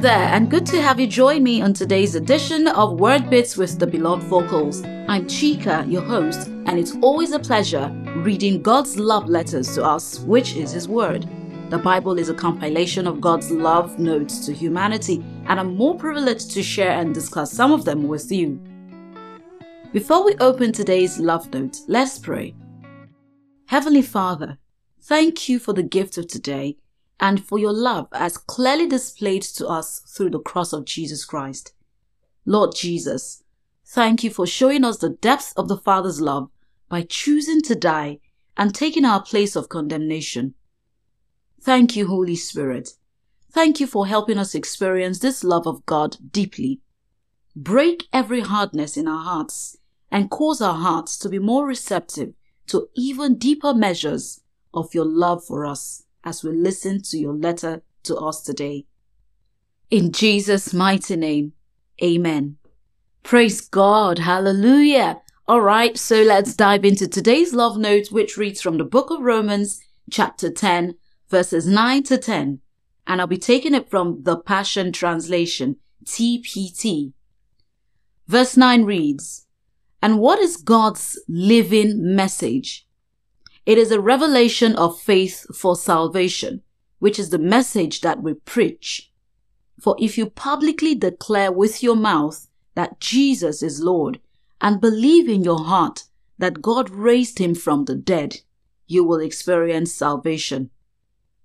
Hello there, and good to have you join me on today's edition of Wordbits with the Beloved Vocals. I'm Chika, your host, and it's always a pleasure reading God's love letters to us, which is His Word. The Bible is a compilation of God's love notes to humanity, and I'm more privileged to share and discuss some of them with you. Before we open today's love note, let's pray. Heavenly Father, thank you for the gift of today, and for your love as clearly displayed to us through the cross of Jesus Christ. Lord Jesus, thank you for showing us the depth of the Father's love by choosing to die and taking our place of condemnation. Thank you, Holy Spirit. Thank you for helping us experience this love of God deeply. Break every hardness in our hearts and cause our hearts to be more receptive to even deeper measures of your love for us, as we listen to your letter to us today. In Jesus' mighty name, amen. Praise God, hallelujah. All right, so let's dive into today's love note, which reads from the book of Romans, chapter 10, verses 9 to 10. And I'll be taking it from the Passion Translation, TPT. Verse 9 reads, "And what is God's living message? It is a revelation of faith for salvation, which is the message that we preach. For if you publicly declare with your mouth that Jesus is Lord and believe in your heart that God raised him from the dead, you will experience salvation."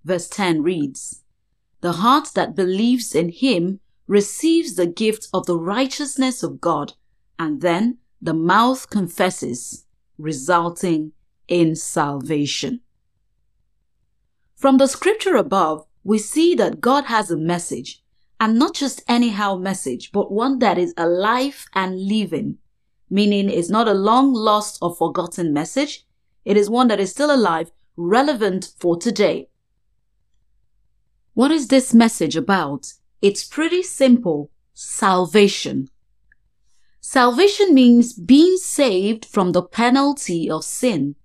Verse 10 reads, "The heart that believes in him receives the gift of the righteousness of God, and then the mouth confesses, resulting in salvation." From the scripture above, we see that God has a message, and not just anyhow message, but one that is alive and living, meaning it's not a long lost or forgotten message. It is one that is still alive, relevant for today. What is this message about? It's pretty simple: salvation. Salvation means being saved from the penalty of sin.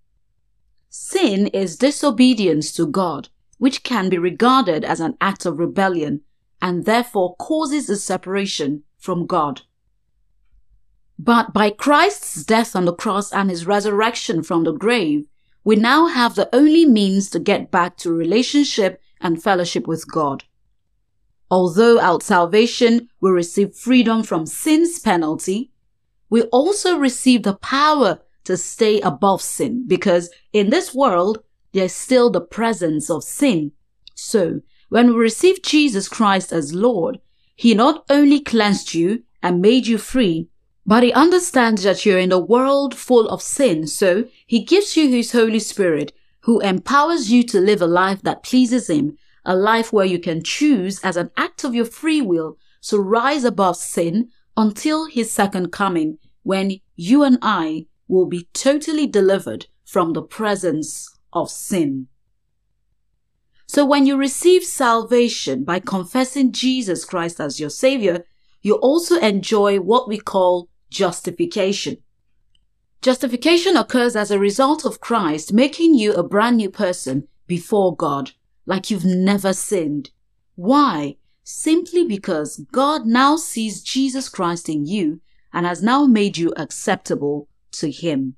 Sin is disobedience to God, which can be regarded as an act of rebellion and therefore causes a separation from God. But by Christ's death on the cross and his resurrection from the grave, we now have the only means to get back to relationship and fellowship with God. Although at salvation we receive freedom from sin's penalty, we also receive the power to stay above sin, because in this world there's still the presence of sin. So when we receive Jesus Christ as Lord, he not only cleansed you and made you free, but he understands that you're in a world full of sin. So he gives you his Holy Spirit, who empowers you to live a life that pleases him, a life where you can choose as an act of your free will to rise above sin until his second coming, when you and I will be totally delivered from the presence of sin. So when you receive salvation by confessing Jesus Christ as your Savior, you also enjoy what we call justification. Justification occurs as a result of Christ making you a brand new person before God, like you've never sinned. Why? Simply because God now sees Jesus Christ in you and has now made you acceptable to him.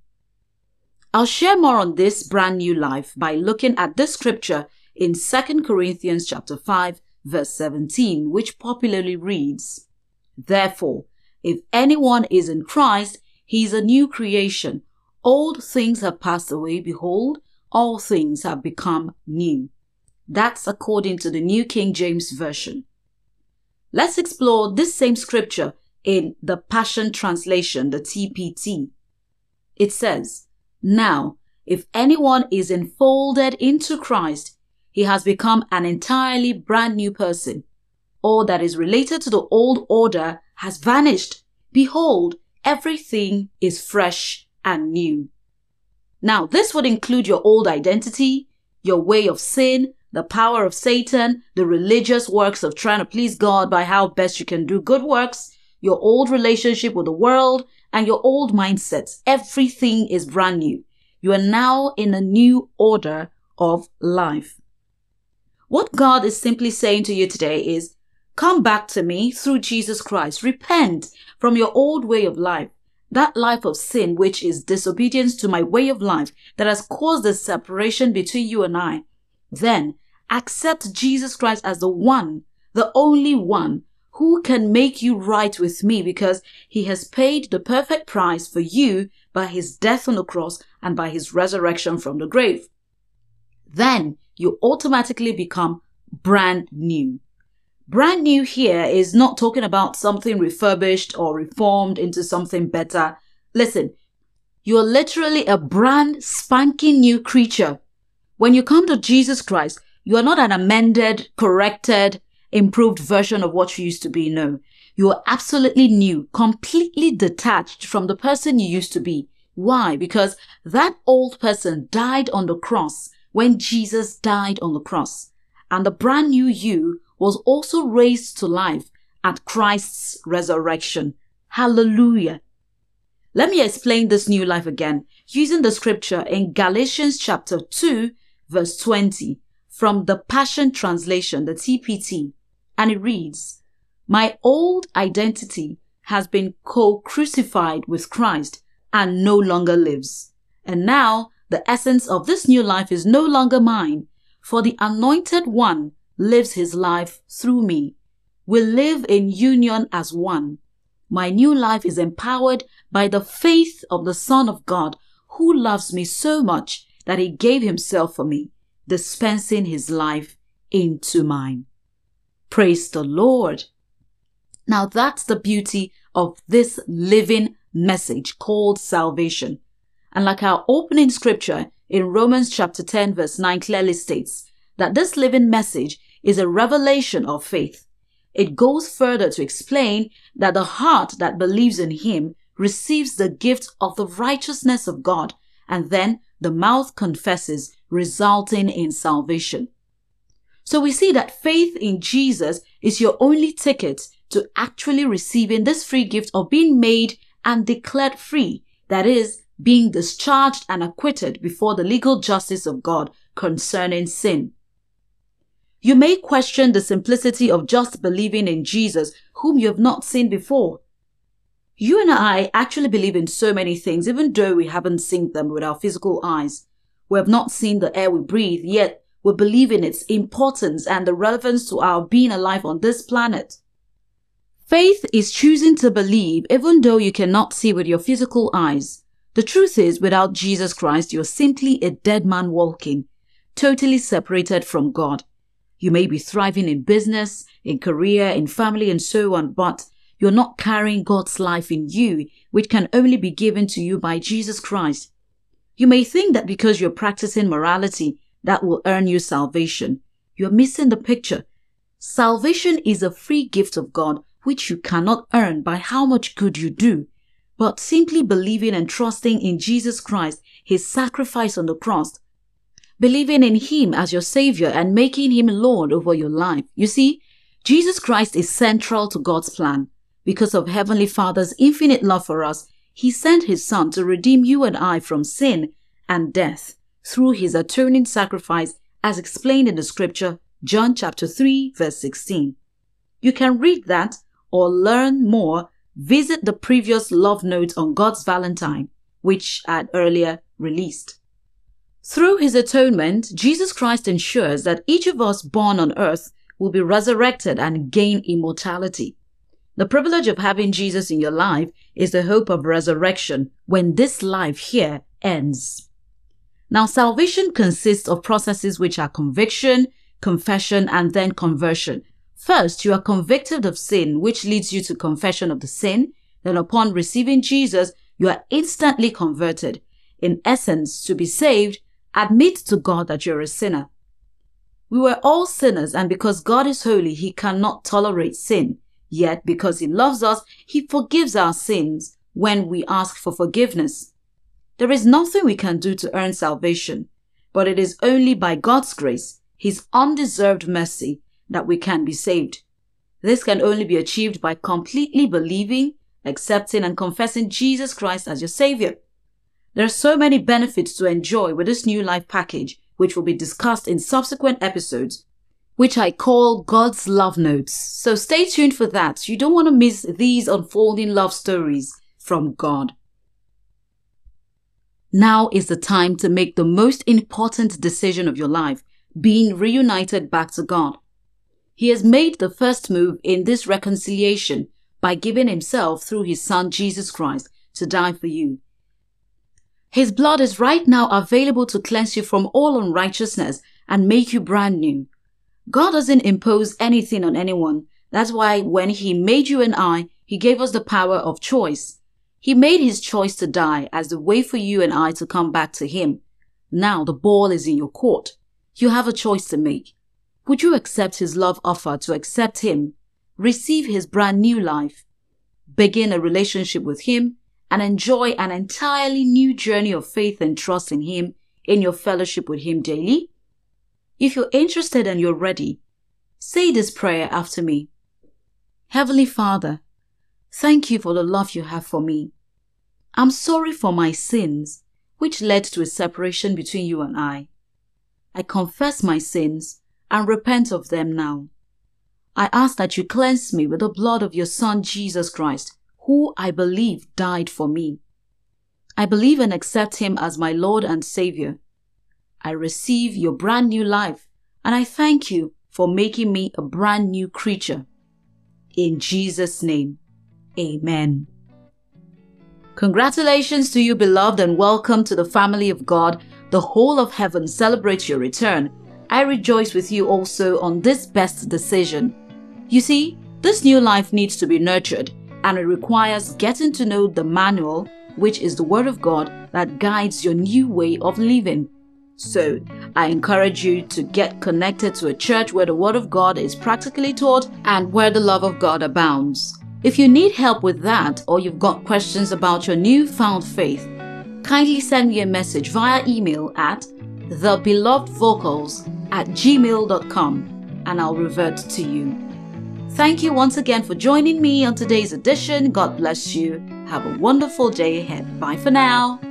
I'll share more on this brand new life by looking at this scripture in 2 Corinthians chapter 5 verse 17, which popularly reads, "Therefore, if anyone is in Christ, he is a new creation. Old things have passed away. Behold, all things have become new." That's according to the New King James Version. Let's explore this same scripture in the Passion Translation, the TPT. It says, "Now, if anyone is enfolded into Christ, he has become an entirely brand new person. All that is related to the old order has vanished. Behold, everything is fresh and new." Now, this would include your old identity, your way of sin, the power of Satan, the religious works of trying to please God by how best you can do good works, your old relationship with the world, and your old mindsets. Everything is brand new. You are now in a new order of life. What God is simply saying to you today is, Come back to me through Jesus Christ. Repent from your old way of life, that life of sin, which is disobedience to my way of life that has caused the separation between you and I. Then accept Jesus Christ as the one, the only one who can make you right with me, because he has paid the perfect price for you by his death on the cross and by his resurrection from the grave. Then you automatically become brand new. Brand new here is not talking about something refurbished or reformed into something better. Listen, you're literally a brand spanking new creature. When you come to Jesus Christ, you are not an amended, corrected, improved version of what you used to be. No, you are absolutely new, completely detached from the person you used to be. Why? Because that old person died on the cross when Jesus died on the cross. And the brand new you was also raised to life at Christ's resurrection. Hallelujah. Let me explain this new life again using the scripture in Galatians chapter 2, verse 20 from the Passion Translation, the TPT. And it reads, "My old identity has been co-crucified with Christ and no longer lives. And now the essence of this new life is no longer mine, for the anointed one lives his life through me. We live in union as one. My new life is empowered by the faith of the Son of God, who loves me so much that he gave himself for me, dispensing his life into mine." Praise the Lord. Now that's the beauty of this living message called salvation. And like our opening scripture in Romans chapter 10 verse 9 clearly states, that this living message is a revelation of faith. It goes further to explain that the heart that believes in him receives the gift of the righteousness of God, and then the mouth confesses, resulting in salvation. So we see that faith in Jesus is your only ticket to actually receiving this free gift of being made and declared free, that is, being discharged and acquitted before the legal justice of God concerning sin. You may question the simplicity of just believing in Jesus, whom you have not seen before. You and I actually believe in so many things, even though we haven't seen them with our physical eyes. We have not seen the air we breathe, yet we believe in its importance and the relevance to our being alive on this planet. Faith is choosing to believe even though you cannot see with your physical eyes. The truth is, without Jesus Christ, you're simply a dead man walking, totally separated from God. You may be thriving in business, in career, in family, and so on, but you're not carrying God's life in you, which can only be given to you by Jesus Christ. You may think that because you're practicing morality, that will earn you salvation. You're missing the picture. Salvation is a free gift of God, which you cannot earn by how much good you do. But simply believing and trusting in Jesus Christ, his sacrifice on the cross, believing in him as your savior and making him Lord over your life. You see, Jesus Christ is central to God's plan. Because of Heavenly Father's infinite love for us, he sent his son to redeem you and I from sin and death through his atoning sacrifice, as explained in the scripture, John chapter 3, verse 16. You can read that or learn more. Visit the previous love note on God's Valentine, which I had earlier released. Through his atonement, Jesus Christ ensures that each of us born on earth will be resurrected and gain immortality. The privilege of having Jesus in your life is the hope of resurrection when this life here ends. Now, salvation consists of processes which are conviction, confession, and then conversion. First, you are convicted of sin, which leads you to confession of the sin. Then upon receiving Jesus, you are instantly converted. In essence, to be saved, admit to God that you're a sinner. We were all sinners, and because God is holy, he cannot tolerate sin. Yet, because he loves us, he forgives our sins when we ask for forgiveness. There is nothing we can do to earn salvation, but it is only by God's grace, his undeserved mercy, that we can be saved. This can only be achieved by completely believing, accepting, and confessing Jesus Christ as your Savior. There are so many benefits to enjoy with this new life package, which will be discussed in subsequent episodes, which I call God's love notes. So stay tuned for that. You don't want to miss these unfolding love stories from God. Now is the time to make the most important decision of your life, being reunited back to God. He has made the first move in this reconciliation by giving himself through his Son Jesus Christ to die for you. His blood is right now available to cleanse you from all unrighteousness and make you brand new. God doesn't impose anything on anyone. That's why when he made you and I, he gave us the power of choice. He made his choice to die as the way for you and I to come back to him. Now the ball is in your court. You have a choice to make. Would you accept his love offer to accept him, receive his brand new life, begin a relationship with him, and enjoy an entirely new journey of faith and trust in him, in your fellowship with him daily? If you're interested and you're ready, say this prayer after me. Heavenly Father, thank you for the love you have for me. I'm sorry for my sins, which led to a separation between you and I. I confess my sins and repent of them now. I ask that you cleanse me with the blood of your Son Jesus Christ, who I believe died for me. I believe and accept him as my Lord and Savior. I receive your brand new life, and I thank you for making me a brand new creature. In Jesus' name, amen. Congratulations to you, beloved, and welcome to the family of God. The whole of heaven celebrates your return. I rejoice with you also on this best decision. You see, this new life needs to be nurtured, and it requires getting to know the manual, which is the Word of God, that guides your new way of living. So, I encourage you to get connected to a church where the Word of God is practically taught and where the love of God abounds. If you need help with that, or you've got questions about your newfound faith, kindly send me a message via email at thebelovedvocals@gmail.com and I'll revert to you. Thank you once again for joining me on today's edition. God bless you. Have a wonderful day ahead. Bye for now.